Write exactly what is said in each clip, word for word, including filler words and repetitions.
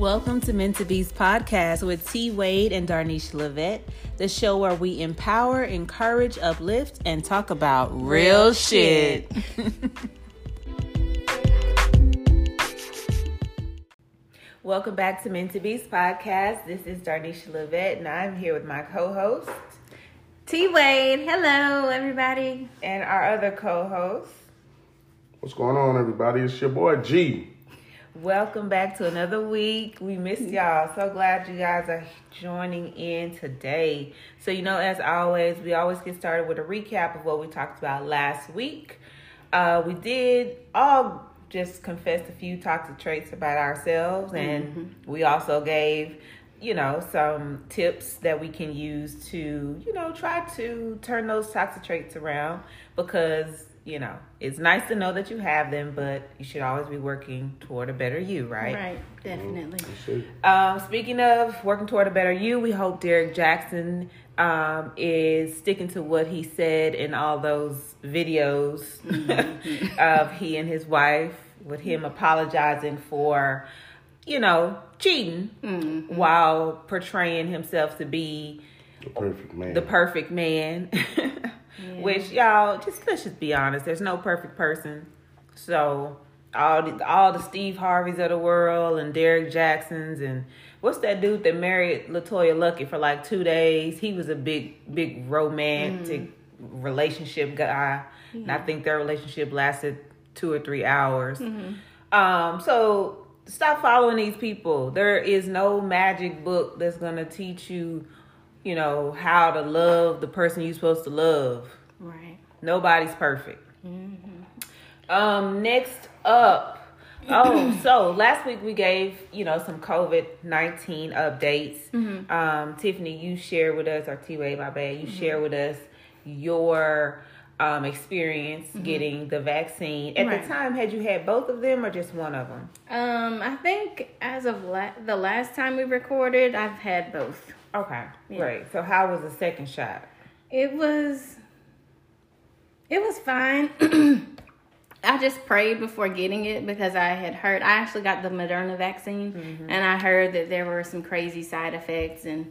Welcome to Men to Bees Podcast with T-Wade and Darnisha LaVette, the show where we empower, encourage, uplift, and talk about real, real shit. shit. Welcome back to Men to Bees Podcast. This is Darnisha LaVette, and I'm here with my co-host, T-Wade. Hello, everybody. And our other co-host. What's going on, everybody? It's your boy, G. Welcome back to another week. We missed y'all. So glad you guys are joining in today. So, you know, as always, we always get started with a recap of what we talked about last week. Uh, we did all just confess a few toxic traits about ourselves, and mm-hmm. we also gave, you know, some tips that we can use to, you know, try to turn those toxic traits around, because you know, it's nice to know that you have them, but you should always be working toward a better you, right? Right, definitely. Um, speaking of working toward a better you, we hope Derek Jackson um, is sticking to what he said in all those videos mm-hmm. of he and his wife, with him apologizing for, you know, cheating mm-hmm. while portraying himself to be the perfect man. The perfect man. Yeah. Which, y'all, just let's just be honest. There's no perfect person. So all the, all the Steve Harveys of the world and Derek Jacksons, and what's that dude that married LaToya Lucky for like two days? He was a big, big romantic mm. relationship guy. Yeah. And I think their relationship lasted two or three hours. Mm-hmm. Um, so stop following these people. There is no magic book that's going to teach you, you know, how to love the person you're supposed to love. Right. Nobody's perfect. Mm-hmm. Um, next up. Oh, so last week we gave, you know, some covid nineteen updates. Mm-hmm. Um, Tiffany, you shared with us, or T-Way, my bad, you mm-hmm. shared with us your um, experience mm-hmm. getting the vaccine. At right. the time, had you had both of them or just one of them? Um, I think as of la- the last time we recorded, I've had both. Okay, yeah. Great. So how was the second shot? It was, it was fine. I just prayed before getting it because I had heard, I actually got the Moderna vaccine mm-hmm. and I heard that there were some crazy side effects, and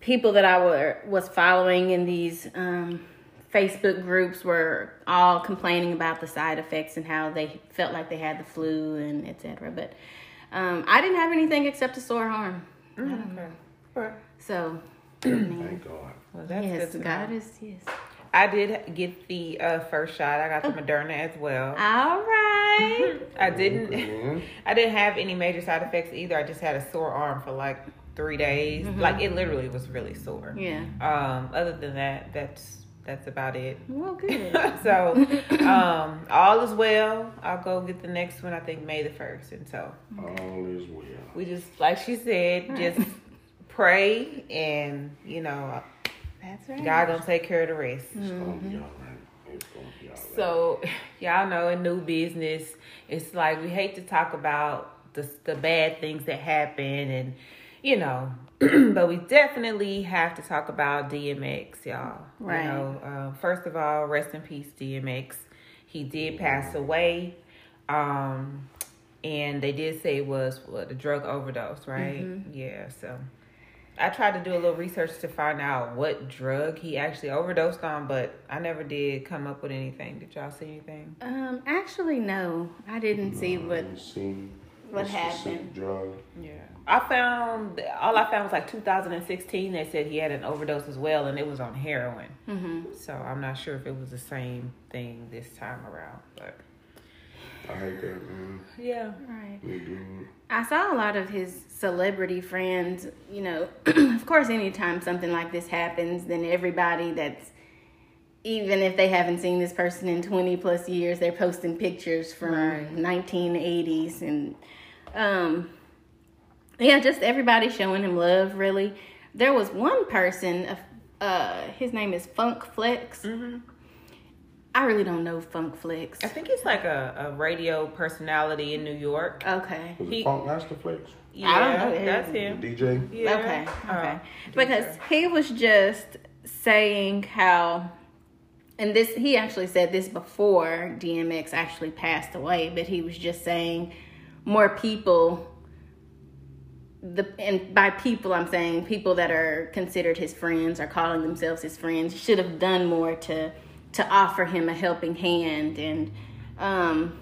people that I were, was following in these um, Facebook groups were all complaining about the side effects and how they felt like they had the flu and et cetera. But um, I didn't have anything except a sore arm. Mm-hmm. I don't know. Right. So, thank God. Well, that's yes, good God is yes. I did get the uh, first shot. I got the oh. Moderna as well. All right. I didn't. Mm-hmm. I didn't have any major side effects either. I just had a sore arm for like three days. Mm-hmm. Like it literally was really sore. Yeah. Um. Other than that, that's that's about it. Well, good. So, um, all is well. I'll go get the next one. I think May the first, and so okay. all is well. We just, like she said, all just. Right. Pray, and you know, that's right. God gonna take care of the rest. It's gonna be all right. It's gonna be all right. So, y'all know in new business, it's like we hate to talk about the the bad things that happen, and you know, but we definitely have to talk about D M X, y'all. Right. You know, uh, first of all, rest in peace, D M X. He did pass away. Um, and they did say it was what, a drug overdose, right? Mm-hmm. Yeah. So. I tried to do a little research to find out what drug he actually overdosed on, but I never did come up with anything. Did y'all see anything? Um, actually, no. I didn't no, see what see what happened. Drug. Yeah, I found all I found was like two thousand sixteen. They said he had an overdose as well, and it was on heroin. Mm-hmm. So I'm not sure if it was the same thing this time around, but. I hate that, man. Yeah, right. Mm-hmm. I saw a lot of his celebrity friends, you know, of course, anytime something like this happens, then everybody that's, even if they haven't seen this person in twenty plus years, they're posting pictures from right. nineteen eighties. And, um, yeah, just everybody showing him love, really. There was one person, uh, his name is Funkmaster Flex. Mm-hmm. I really don't know Funk Flex. I think he's like a, a radio personality in New York. Okay. Was it Funkmaster Flex? Yeah, I don't know him. That's him. D J? Yeah. Okay, okay. Um, because D J. He was just saying how, and this, he actually said this before D M X actually passed away, but he was just saying more people the and by people I'm saying people that are considered his friends or calling themselves his friends should have done more to to offer him a helping hand and um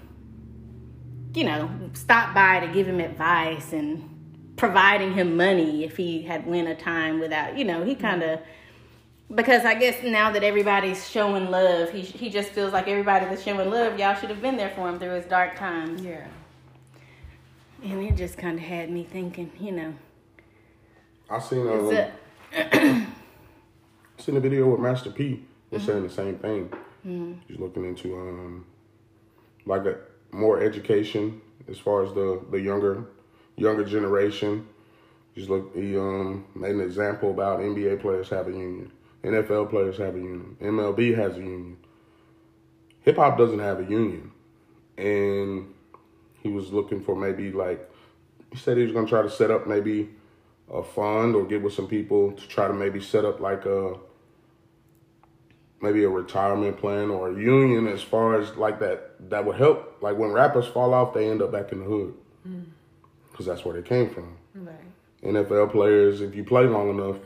you know stop by to give him advice and providing him money if he had went a time without, you know, he kind of, because I guess now that everybody's showing love, he he just feels like everybody that's showing love, y'all should have been there for him through his dark times. Yeah. And it just kind of had me thinking, you know. I seen um, a, seen a video with Master P was mm-hmm. saying the same thing. Mm-hmm. He's looking into um like a, more education as far as the the younger. Younger generation, just look. He um, made an example about N B A players have a union, N F L players have a union, M L B has a union. Hip hop doesn't have a union, and he was looking for maybe like he said he was gonna try to set up maybe a fund or get with some people to try to maybe set up like a maybe a retirement plan or a union as far as like that that would help. Like when rappers fall off, they end up back in the hood. Mm. Because that's where they came from. Right. N F L players, if you play long enough,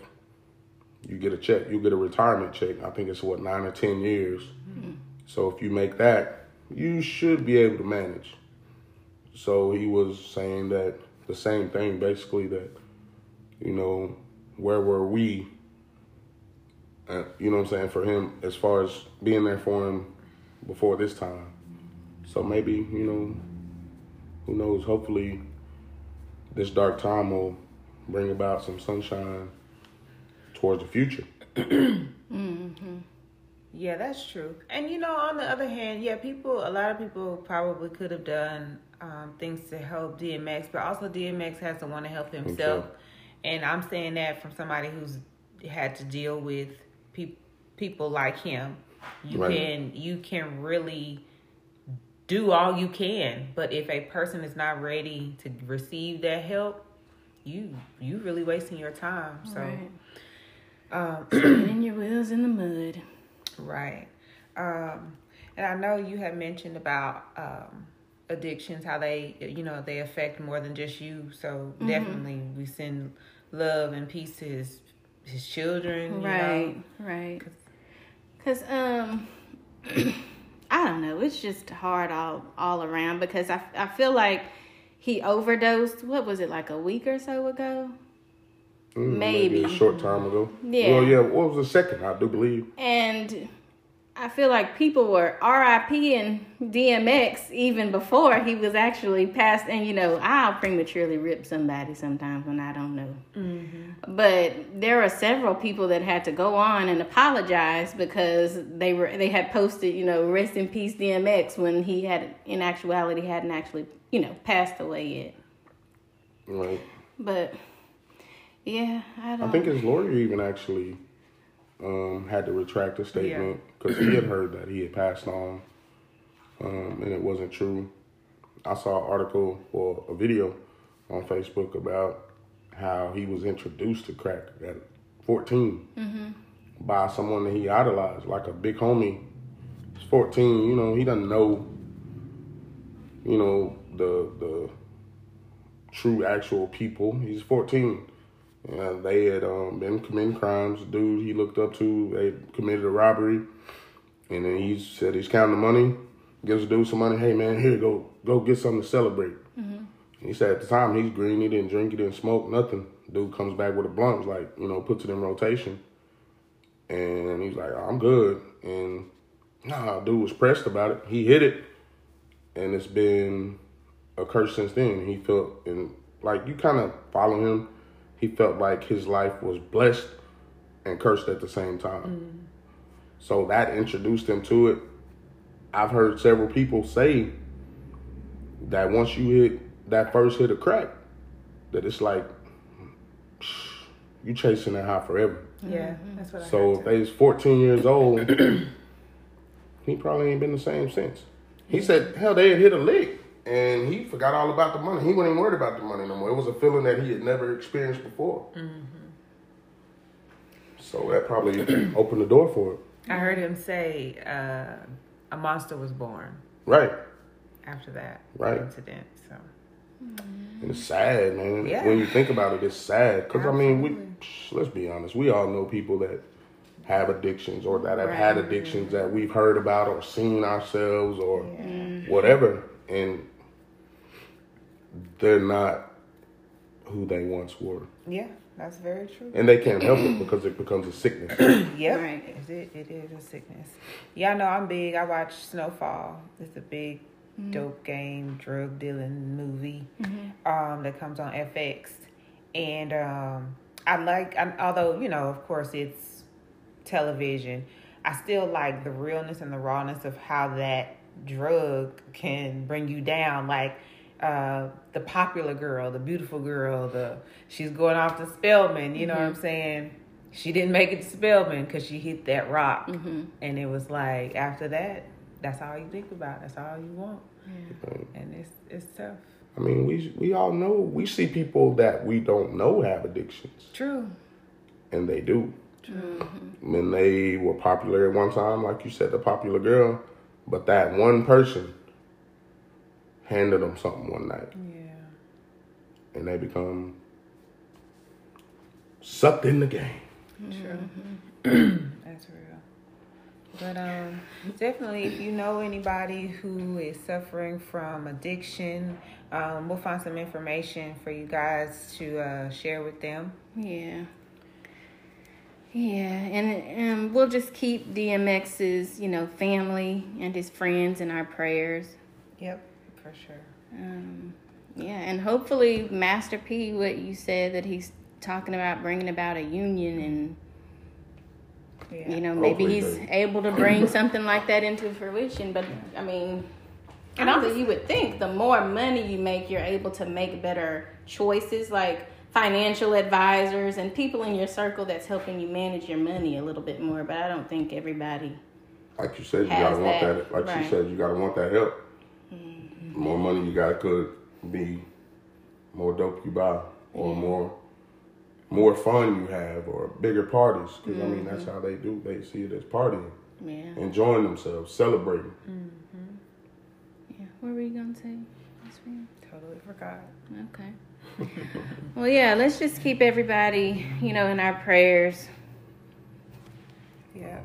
you get a check. You get a retirement check. I think it's, what, nine or ten years. Mm-hmm. So if you make that, you should be able to manage. So he was saying that the same thing, basically, that, you know, where were we? Uh, you know what I'm saying? For him, as far as being there for him before this time. So maybe, you know, who knows, hopefully... this dark time will bring about some sunshine towards the future. mm-hmm. Yeah, that's true. And, you know, on the other hand, yeah, people, a lot of people probably could have done um, things to help D M X, but also D M X has to want to help himself. Okay. And I'm saying that from somebody who's had to deal with pe- people like him. You right. can, you can really... do all you can, but if a person is not ready to receive that help, you you really wasting your time. So, right. um, spinning your wheels in the mud, right? Um, and I know you had mentioned about um, addictions, how they you know they affect more than just you. So mm-hmm. definitely, we send love and peace to his his children, right? You know? Right? Because um. I don't know. It's just hard all, all around because I, I feel like he overdosed. What was it, like a week or so ago? Mm, maybe. maybe a short time ago. Yeah. Well, yeah. What was the second? I do believe. And I feel like people were R I P and D M X even before he was actually passed. And you know, I'll prematurely rip somebody sometimes when I don't know. Mm-hmm. But there are several people that had to go on and apologize because they were they had posted, you know, rest in peace D M X when he had in actuality hadn't actually, you know, passed away yet. Right. But yeah, I don't. I think his lawyer even actually um, had to retract a statement. Yeah. Because he had heard that he had passed on, um, and it wasn't true. I saw an article or a video on Facebook about how he was introduced to crack at fourteen mm-hmm. by someone that he idolized, like a big homie. He's fourteen, you know, he doesn't know, you know, the the true actual people. He's fourteen. Uh, they had um, been committing crimes. Dude he looked up to, they committed a robbery. And then he said he's counting the money, gives the dude some money. Hey, man, here, go go get something to celebrate. Mm-hmm. He said at the time, he's green. He didn't drink. He didn't smoke, nothing. Dude comes back with a blunt, like, you know, puts it in rotation. And he's like, oh, I'm good. And nah, dude was pressed about it. He hit it. And it's been a curse since then. He felt, and like, you kind of follow him. He felt like his life was blessed and cursed at the same time. Mm-hmm. So that introduced him to it. I've heard several people say that once you hit that first hit of crack, that it's like, you chasing that high forever. Yeah, that's what I So if he's fourteen years old, he probably ain't been the same since. He said, hell, they had hit a lick. And he forgot all about the money. He wasn't even worried about the money no more. It was a feeling that he had never experienced before. Mm-hmm. So that probably opened the door for it. I heard him say uh, a monster was born. Right. After that right. incident. So Mm-hmm. And it's sad, man. Yeah. When you think about it, it's sad. Because, I mean, we let's be honest. We all know people that have addictions or that have right. had addictions that we've heard about or seen ourselves or yeah. whatever. And they're not who they once were. Yeah. That's very true. And they can't help it because it becomes a sickness. Yep. Right. It, it is a sickness. Y'all know I'm big. I watch Snowfall. It's a big mm-hmm. dope game, drug dealing movie mm-hmm. um, that comes on F X. And um, I like, I, although, you know, of course it's television, I still like the realness and the rawness of how that drug can bring you down. Like, Uh, the popular girl, the beautiful girl, the she's going off to Spelman, you know mm-hmm. what I'm saying? She didn't make it to Spelman because she hit that rock. Mm-hmm. And it was like, after that, that's all you think about. That's all you want. Yeah. And it's it's tough. I mean, we we all know, we see people that we don't know have addictions. True. And they do. True. Mm-hmm. And they were popular at one time, like you said, the popular girl. But that one person handed them something one night. Yeah. And they become sucked in the game. True. Mm-hmm. That's real. But um, definitely, if you know anybody who is suffering from addiction, um, we'll find some information for you guys to uh, share with them. Yeah. Yeah, and um, we'll just keep D M X's, you know, family and his friends in our prayers. Yep. For sure. Um, yeah, and hopefully Master P, what you said, that he's talking about bringing about a union and, yeah. you know, maybe hopefully he's they. able to bring something like that into fruition. But, I mean, and also you would think the more money you make, you're able to make better choices, like financial advisors and people in your circle that's helping you manage your money a little bit more. But I don't think everybody Like you said, you gotta that. want that. Like right. you said, you gotta want that help. More money you got could be more dope you buy or mm-hmm. more more fun you have or bigger parties. Because, mm-hmm. I mean, that's how they do. They see it as partying, yeah. enjoying themselves, celebrating. Mm-hmm. Yeah. What were you going to say? Totally forgot. Okay. Well, yeah, let's just keep everybody, you know, in our prayers. Yeah.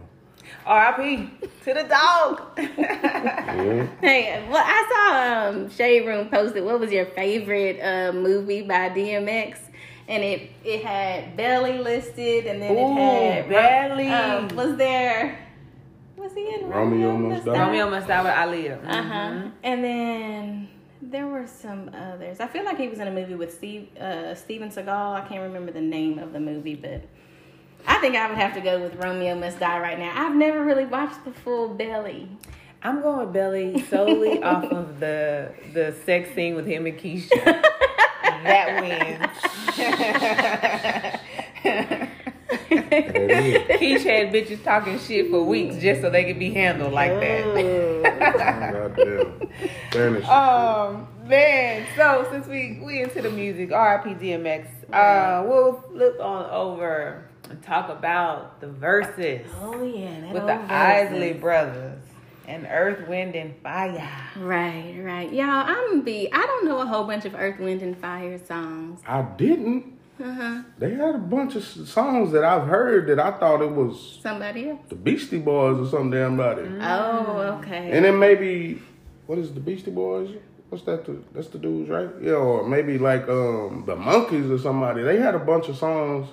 R I P to the dog. Yeah. Hey, well, I saw um, Shade Room posted, what was your favorite uh, movie by D M X? And it, it had Belly listed, and then Ooh, it had Belly. Um, was there? Was he in Romeo, Romeo Must Die? Romeo Must Die with Aaliyah. Mm-hmm. Uh huh. And then there were some others. I feel like he was in a movie with Steve uh, Steven Seagal. I can't remember the name of the movie, but. I think I would have to go with Romeo Must Die right now. I've never really watched the full Belly. I'm going with Belly solely off of the the sex scene with him and Keisha. That wins. Keisha had bitches talking shit for weeks just so they could be handled like that. Oh, man. So, since we, we into the music, R I P D M X, uh, we'll flip on over and talk about the Versus. Oh, yeah. That with the Versus. Isley Brothers and Earth, Wind, and Fire. Right, right. Y'all, I'm be, I don't know a whole bunch of Earth, Wind, and Fire songs. I didn't. Uh-huh. They had a bunch of songs that I've heard that I thought it was somebody else. The Beastie Boys or some damn body. Oh, okay. And then maybe, what is the Beastie Boys? What's that? The, that's the dudes, right? Yeah, or maybe like um, the Monkees or somebody. They had a bunch of songs.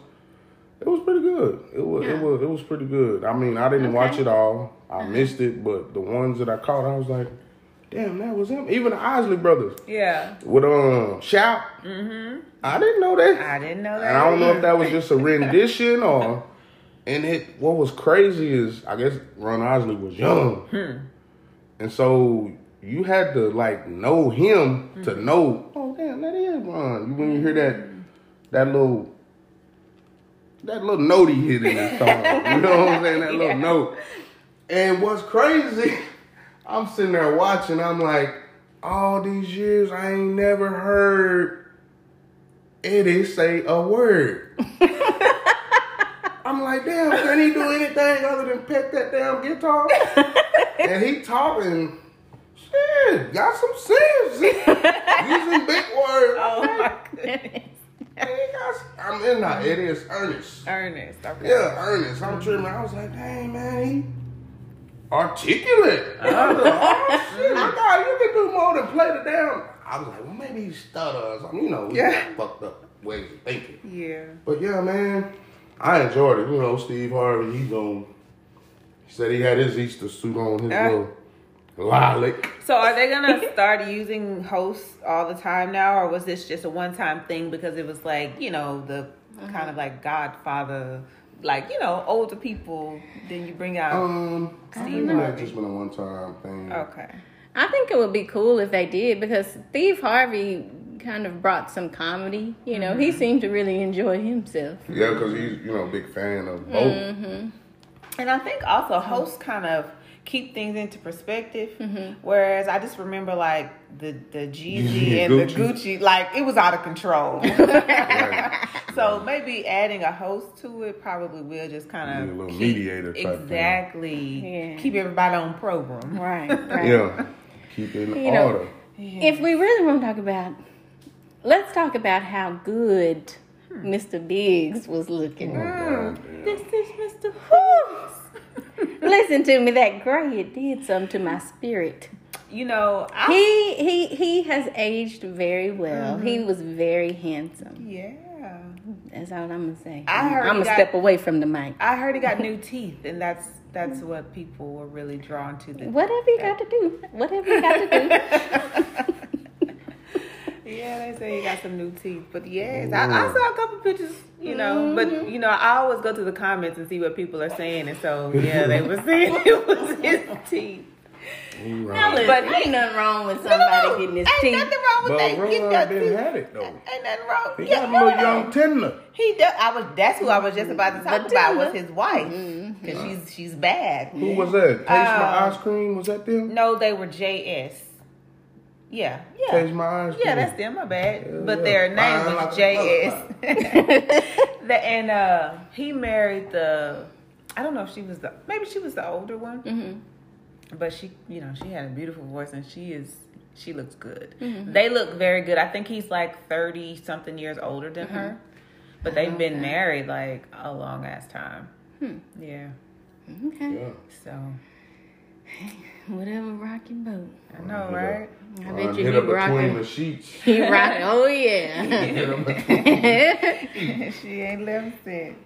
It was pretty good. It was yeah. it was it was pretty good. I mean, I didn't okay. watch it all. I uh-huh. missed it, but the ones that I caught, I was like, damn, that was him. Even the Isley Brothers. Yeah. With um Shout. Mm-hmm. I didn't know that. I didn't know that. And I don't know if that was just a rendition or and it what was crazy is I guess Ron Isley was young. Hmm. And so you had to like know him mm-hmm. to know, oh damn, that is Ron. When you hear that that little That little note he hit in that song. You know what I'm saying? That little yeah. note. And what's crazy, I'm sitting there watching. I'm like, all these years, I ain't never heard Eddie say a word. I'm like, damn, can he do anything other than pick that damn guitar? And he talking, shit, got some sense. Using big words. Oh my goodness. I'm in mean, it is Ernest. Ernest, okay. Yeah, Ernest. I'm mm-hmm. tripping. I was like, dang, man, articulate. I was like, oh, shit, I thought you could do more than play the damn. I was like, well, maybe he stutters. I mean, you know, yeah. He got fucked up ways of thinking. Yeah. But yeah, man, I enjoyed it. You know, Steve Harvey, he gone. He said he had his Easter suit on, his uh, little lilac. So are they going to start using hosts all the time now? Or was this just a one-time thing because it was like, you know, the mm-hmm. kind of like Godfather, like, you know, older people. Then you bring out um, Steve I think Harvey. It might have just been a one-time thing. Okay. I think it would be cool if they did because Steve Harvey kind of brought some comedy. You know, mm-hmm. he seemed to really enjoy himself. Yeah, because he's, you know, a big fan of both. Mm-hmm. And I think also hosts kind of keep things into perspective. Mm-hmm. Whereas I just remember like the, the Gigi and Gucci. the Gucci, like it was out of control. Right. So right. maybe adding a host to it probably will just kind of a little keep, mediator type exactly thing. Keep everybody on program. Right. right. Yeah. Keep it in you order. Know, yeah. If we really want to talk about, let's talk about how good Mister Biggs was looking. Oh, this is Mister Biggs. Listen to me, that gray, it did something to my spirit. You know, I... he he he has aged very well. Mm-hmm. He was very handsome. Yeah. That's all I'm gonna say. I heard I'm gonna got, step away from the mic. I heard he got new teeth, and that's that's what people were really drawn to. The whatever you got to do, whatever you got to do. Yeah, they say you got some new teeth. But yes, I, I saw a couple pictures, you know. Mm-hmm. But, you know, I always go to the comments and see what people are saying. And so, yeah, they were saying it was his teeth. Now, listen, but ain't nothing wrong with somebody no, no, no. getting his ain't teeth. Ain't nothing wrong with that. But Ron didn't have it, though. Ain't nothing wrong. He got a little young tender. He does. I was, that's who I was just about to talk about was his wife. Because mm-hmm. she's, she's bad. Who was that? Taste um, My Ice Cream? Was that them? No, they were J S. Yeah, yeah. My eyes yeah, that's them, my bad. Yeah, but yeah. their name I was like J S. the, and uh, he married the, I don't know if she was the, maybe she was the older one. Mm-hmm. But she, you know, she had a beautiful voice and she is, she looks good. Mm-hmm. They look very good. I think he's like thirty something years older than mm-hmm. her. But they've okay. been married like a long ass time. Hmm. Yeah. Okay. Yeah. So. Whatever rock your boat. I know, right? I bet um, you hit up rocking. Between the sheets. He rock. Oh yeah. Hit up between. She ain't left since.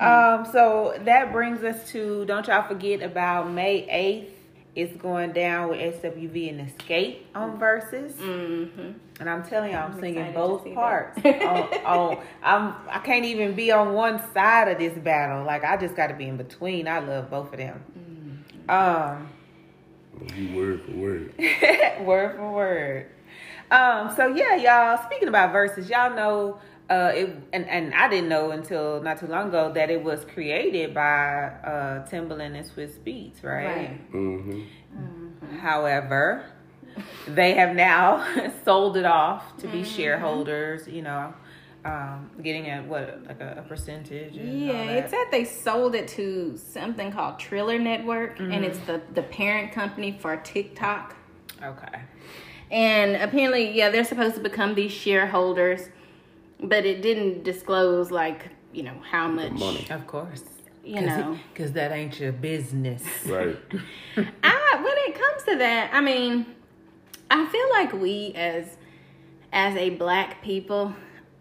Um, so that brings us to. Don't y'all forget about May eighth. It's going down with S W V and Escape on Versus. Mm-hmm. And I'm telling y'all, I'm, I'm singing both parts. on, on, I'm, I can't even be on one side of this battle. Like I just got to be in between. I love both of them. Mm-hmm. Um. You word for word. Word for word. Um, so yeah, y'all, speaking about Versus, y'all know uh it and, and I didn't know until not too long ago that it was created by uh Timbaland and Swizz Beatz, right? Right. Mm-hmm. Mm-hmm. However, they have now sold it off to be mm-hmm. shareholders, you know. Um, getting at what like a, a percentage? And yeah, all that. It said they sold it to something called Triller Network, mm-hmm. and it's the the parent company for TikTok. Okay. And apparently, yeah, they're supposed to become these shareholders, but it didn't disclose like you know how much. Money. Of course. You Cause know, because that ain't your business, right? I when it comes to that, I mean, I feel like we as as a black people.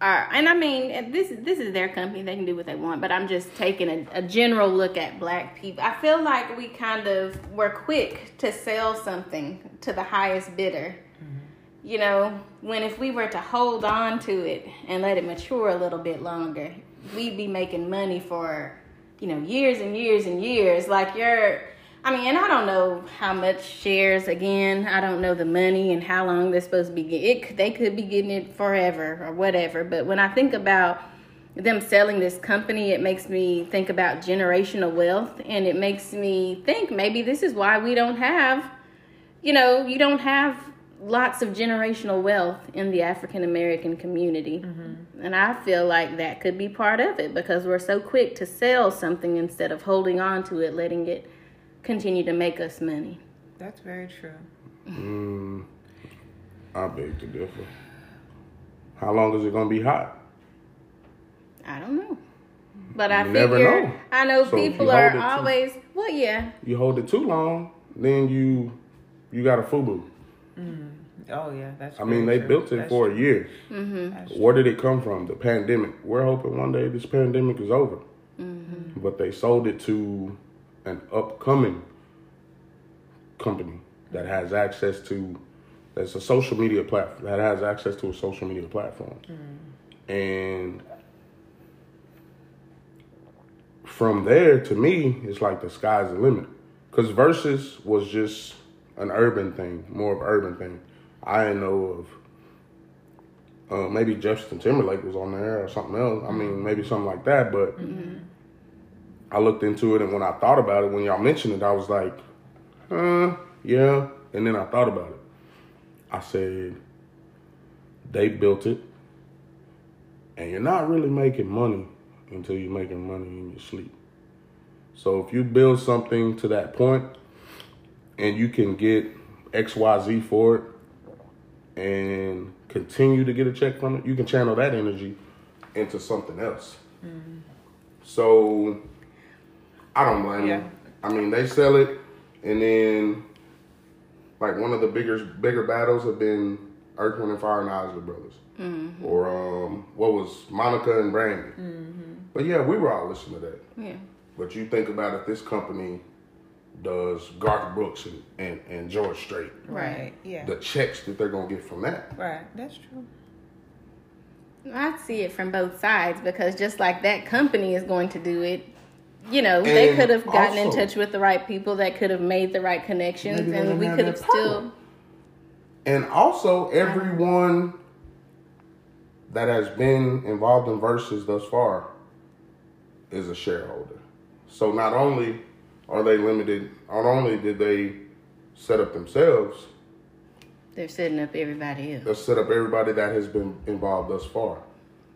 Are, and I mean, this this is their company. They can do what they want. But I'm just taking a, a general look at black people. I feel like we kind of were quick to sell something to the highest bidder. Mm-hmm. You know, when if we were to hold on to it and let it mature a little bit longer, we'd be making money for, you know, years and years and years. Like you're, I mean, and I don't know how much shares, again, I don't know the money and how long they're supposed to be getting it. They could be getting it forever or whatever. But when I think about them selling this company, it makes me think about generational wealth. And it makes me think maybe this is why we don't have, you know, you don't have lots of generational wealth in the African-American community. Mm-hmm. And I feel like that could be part of it because we're so quick to sell something instead of holding on to it, letting it continue to make us money. That's very true. Mm. I beg to differ. How long is it gonna be hot? I don't know, but you I never figure know. I know so people are always too, well, yeah. You hold it too long, then you you got a FUBU. Mm. Oh yeah, that's. I mean, they true. built it that's for true. a year. Mm-hmm. Where did it come from? The pandemic. We're hoping one day this pandemic is over, mm-hmm. but they sold it to an upcoming company that has access to. That's a social media platform that has access to a social media platform, mm-hmm. and from there to me, it's like the sky's the limit. Because Versus was just an urban thing, more of an urban thing. I didn't know of uh, maybe Justin Timberlake was on there or something else. I mean, maybe something like that. But mm-hmm. I looked into it, and when I thought about it, when y'all mentioned it, I was like, huh, yeah. And then I thought about it. I said, they built it, and you're not really making money until you're making money in your sleep. So if you build something to that point, and you can get X Y Z for it, and continue to get a check from it, you can channel that energy into something else. Mm-hmm. So I don't blame yeah. them. I mean, they sell it, and then like one of the bigger bigger battles have been Earth, Wind, and Fire and Isley Brothers, mm-hmm. or um, what was Monica and Brandon. Mm-hmm. But yeah, we were all listening to that. Yeah. But you think about it, this company does Garth Brooks and, and, and George Strait. Right, yeah. The checks that they're going to get from that. Right, that's true. I see it from both sides because just like that company is going to do it, you know, and they could have gotten also, in touch with the right people that could have made the right connections and we could have still. And also, everyone that has been involved in Versus thus far is a shareholder. So not only are they limited, not only did they set up themselves, they're setting up everybody else. They're set up everybody that has been involved thus far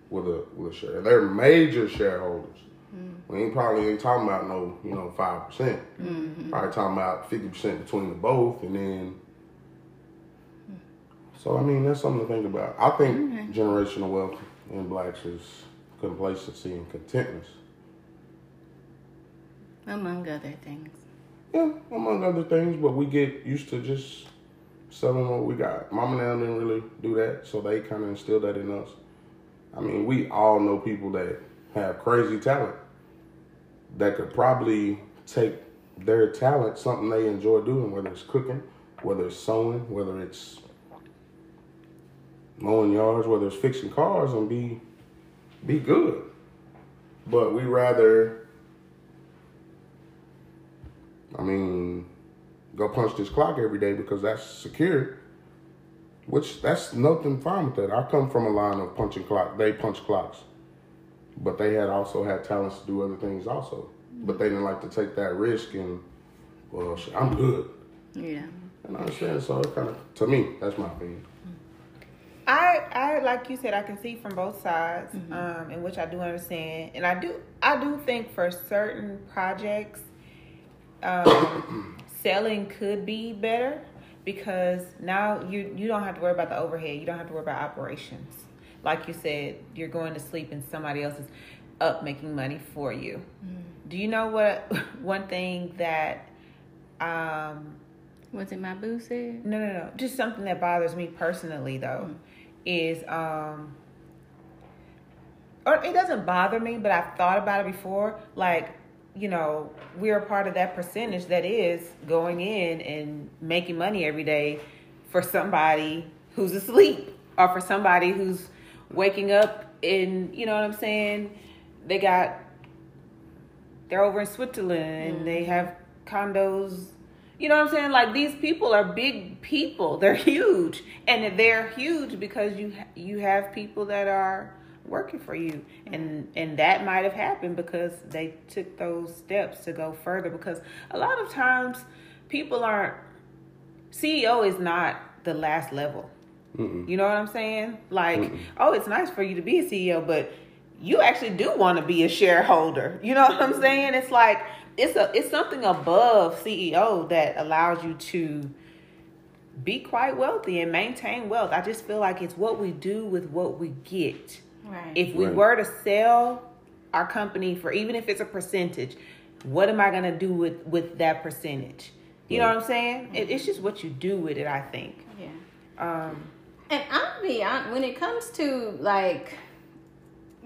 with a with a share. They're major shareholders. Mm-hmm. We ain't probably ain't talking about no, you know, five percent. Mm-hmm. Probably talking about fifty percent between the both, and then. So I mean, that's something to think about. I think mm-hmm. generational wealth in blacks is complacency and contentness, among other things. Yeah, among other things, but we get used to just selling what we got. Mom and Dad didn't really do that, so they kind of instilled that in us. I mean, we all know people that have crazy talent that could probably take their talent, something they enjoy doing, whether it's cooking, whether it's sewing, whether it's mowing yards, whether it's fixing cars, and be be good. But we rather, I mean, go punch this clock every day because that's secure, which that's nothing fine with that. I come from a line of punching clock. They punch clocks, but they had also had talents to do other things also. But they didn't like to take that risk and, well, shit, I'm good. Yeah. And I understand. So it kind of, to me, that's my opinion. I, I like you said, I can see from both sides, mm-hmm. um, in which I do understand. And I do I do think for certain projects, um, selling could be better because now you, you don't have to worry about the overhead. You don't have to worry about operations. Like you said, you're going to sleep and somebody else is up making money for you. Mm. Do you know what one thing that... Um, was it my boo said? No, no, no. Just something that bothers me personally, though. Mm. Is um or it doesn't bother me, but I've thought about it before. Like, you know, we're a part of that percentage that is going in and making money every day for somebody who's asleep or for somebody who's waking up and, you know what I'm saying, they got they're over in Switzerland, mm-hmm. they have condos. You know what I'm saying? Like, these people are big people. They're huge. And they're huge because you you have people that are working for you. Mm-hmm. And and that might have happened because they took those steps to go further. Because a lot of times, people aren't... C E O is not the last level. Mm-mm. You know what I'm saying? Like, Mm-mm. oh, it's nice for you to be a C E O, but you actually do want to be a shareholder. You know what I'm saying? It's like... It's a it's something above C E O that allows you to be quite wealthy and maintain wealth. I just feel like it's what we do with what we get. Right. If we right. were to sell our company for, even if it's a percentage, what am I going to do with, with that percentage? You right. know what I'm saying? Mm-hmm. It, it's just what you do with it, I think. Yeah. Um, and I'll be honest, when it comes to like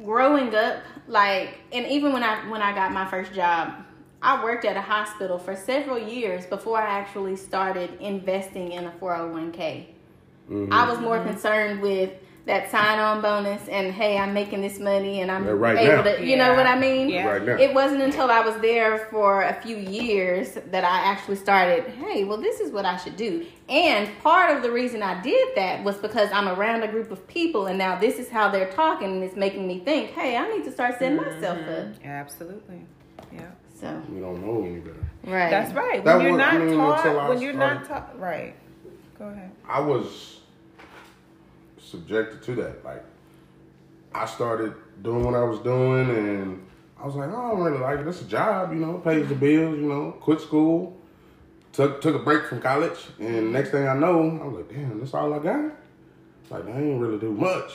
growing up, like, and even when I when I got my first job, I worked at a hospital for several years before I actually started investing in a four oh one k. Mm-hmm. I was more mm-hmm. concerned with that sign-on bonus and, hey, I'm making this money and I'm yeah, right able now. to, you yeah. know what I mean? Yeah. Right now. It wasn't until I was there for a few years that I actually started, hey, well, this is what I should do. And part of the reason I did that was because I'm around a group of people and now this is how they're talking and it's making me think, hey, I need to start setting mm-hmm. myself up. Yeah, absolutely. Yeah. So. We don't know any better. Right. That's right. That when you're not you know, taught, when you're started, not taught, right. Go ahead. I was subjected to that. Like, I started doing what I was doing and I was like, oh, I don't really like it. It's a job, you know, pays the bills, you know, quit school, took took a break from college, and next thing I know, I was like, damn, that's all I got? Like, I ain't really do much.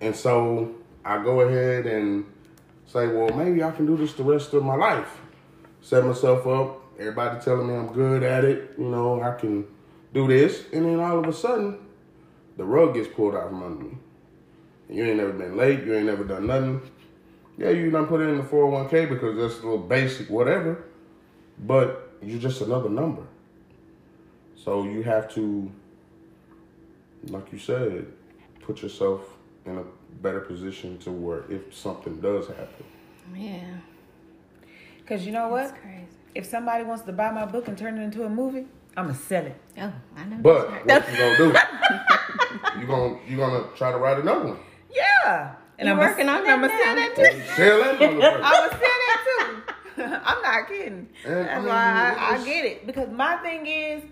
And so I go ahead and say, well, maybe I can do this the rest of my life. Set myself up, everybody telling me I'm good at it, you know, I can do this, and then all of a sudden, the rug gets pulled out from under me. You ain't never been late. You ain't never done nothing. Yeah, you done put it in the four oh one k because that's a little basic whatever, but you're just another number. So you have to, like you said, put yourself in a better position to where if something does happen. Yeah. Because you know what? That's crazy. If somebody wants to buy my book and turn it into a movie, I'm going to sell it. Oh, I know. But what you going to do? You're going you gonna try to write another one. Yeah. And I'm working on that. I'm going to sell that too. Sell that motherfucker. I'm going to sell that too. I'm not kidding. And I'm like, I, I get it. Because my thing is,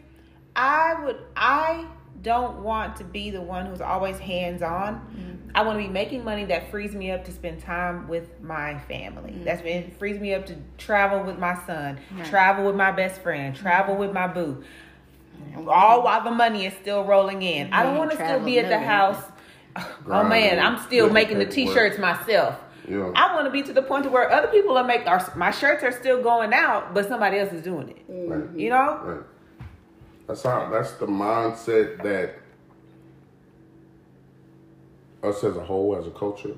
I would, I don't want to be the one who's always hands-on. Mm-hmm. I want to be making money that frees me up to spend time with my family. Mm-hmm. That's it frees me up to travel with my son, mm-hmm. travel with my best friend, travel mm-hmm. with my boo. All while the money is still rolling in. I don't want to still be at the house. Oh man, I'm still making the t-shirts myself. Yeah. I want to be to the point to where other people are making my shirts are still going out, but somebody else is doing it. Right. You know, right. that's how. That's the mindset that us as a whole, as a culture,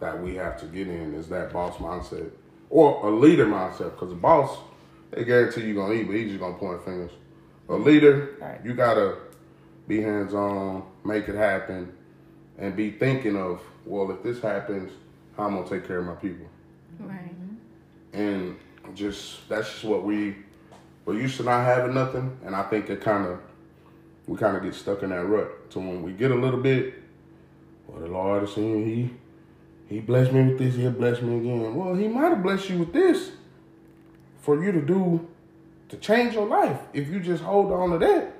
that we have to get in is that boss mindset or a leader mindset. Because a boss, they guarantee you're gonna eat, but he's just gonna point fingers. A leader, right. you gotta be hands-on, make it happen, and be thinking of, well, if this happens, how I'm gonna take care of my people. Right. And just that's just what we we're used to not having nothing, and I think it kind of we kind of get stuck in that rut. So when we get a little bit, well, the Lord is saying he he blessed me with this, he'll bless me again. Well, he might have blessed you with this for you to do. To change your life if you just hold on to that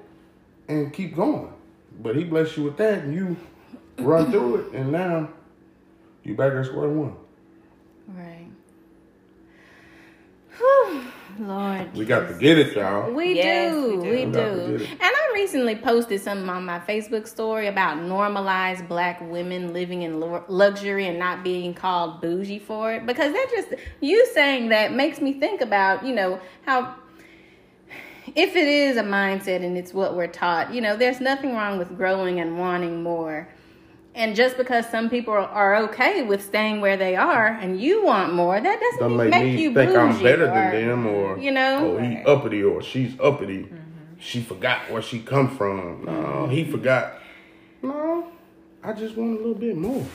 and keep going. But he blessed you with that and you run through it and now you back at square one. Right. Whew. Lord. We got to get it, y'all. We yes, do. We do. We we do. And I recently posted something on my Facebook story about normalized black women living in luxury and not being called bougie for it. Because that just, you saying that makes me think about, you know, how if it is a mindset and it's what we're taught, you know, there's nothing wrong with growing and wanting more. And just because some people are okay with staying where they are and you want more, that doesn't make, make you think I'm better or, than them or, you know, oh, he uppity or she's uppity. Mm-hmm. She forgot where she come from. No, he forgot. No, I just want a little bit more.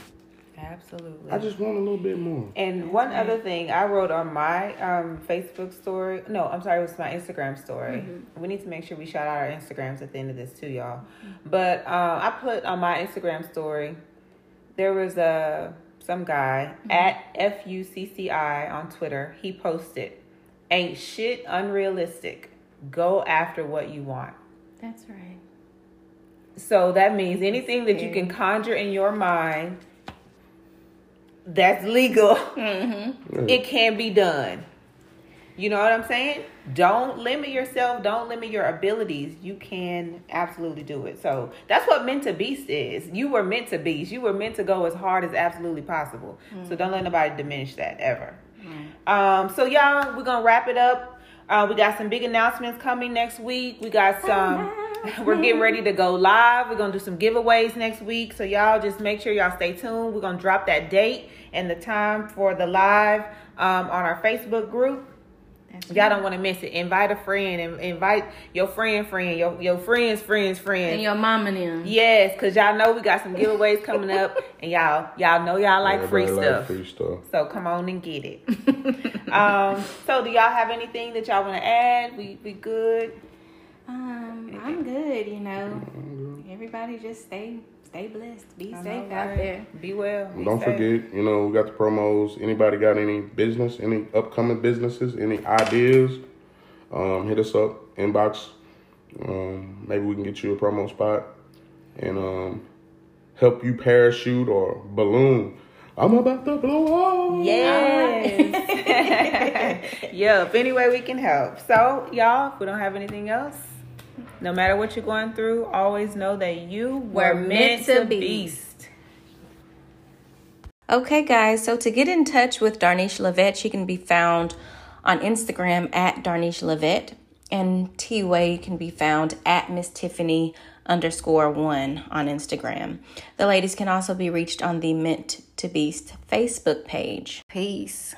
Absolutely. I just want a little bit more. And one other thing I wrote on my um, Facebook story. No, I'm sorry. It was my Instagram story. Mm-hmm. We need to make sure we shout out our Instagrams at the end of this too, y'all. Mm-hmm. But uh, I put on my Instagram story, there was a, some guy mm-hmm. at F U C C I on Twitter. He posted, ain't shit unrealistic. Go after what you want. That's right. So that means anything that you can conjure in your mind that's legal. Mm-hmm. It can be done. You know what I'm saying? Don't limit yourself. Don't limit your abilities. You can absolutely do it. So that's what meant to beast is. You were meant to beast. You were meant to go as hard as absolutely possible. Mm-hmm. So don't let nobody diminish that ever. Mm-hmm. Um, so y'all, we're going to wrap it up. Uh, we got some big announcements coming next week. We got some... We're getting ready to go live. We're going to do some giveaways next week. So y'all just make sure y'all stay tuned. We're going to drop that date and the time for the live um, on our Facebook group. That's y'all right. Don't want to miss it. Invite a friend and invite your friend, friend, your, your friend's friend's friend. And your mom and them. Yes, because y'all know we got some giveaways coming up. And y'all y'all know y'all like Everybody free stuff. Like free stuff. So come on and get it. um, so do y'all have anything that y'all want to add? We we good? Um, I'm good, you know. Everybody just stay stay blessed. Be safe out there. Be well. Don't forget, you know, we got the promos. Anybody got any business, any upcoming businesses, any ideas? Um, hit us up, inbox. Um, maybe we can get you a promo spot and um help you parachute or balloon. I'm about to blow up. Yes. Yep. Anyway, we can help. So, y'all, if we don't have anything else, no matter what you're going through, always know that you were, were meant, meant to, to be. Beast. Okay, guys. So to get in touch with Darnisha LaVette, she can be found on Instagram at Darnisha LaVette. And T-Wade can be found at Miss Tiffany underscore one on Instagram. The ladies can also be reached on the Meant to Beast Facebook page. Peace.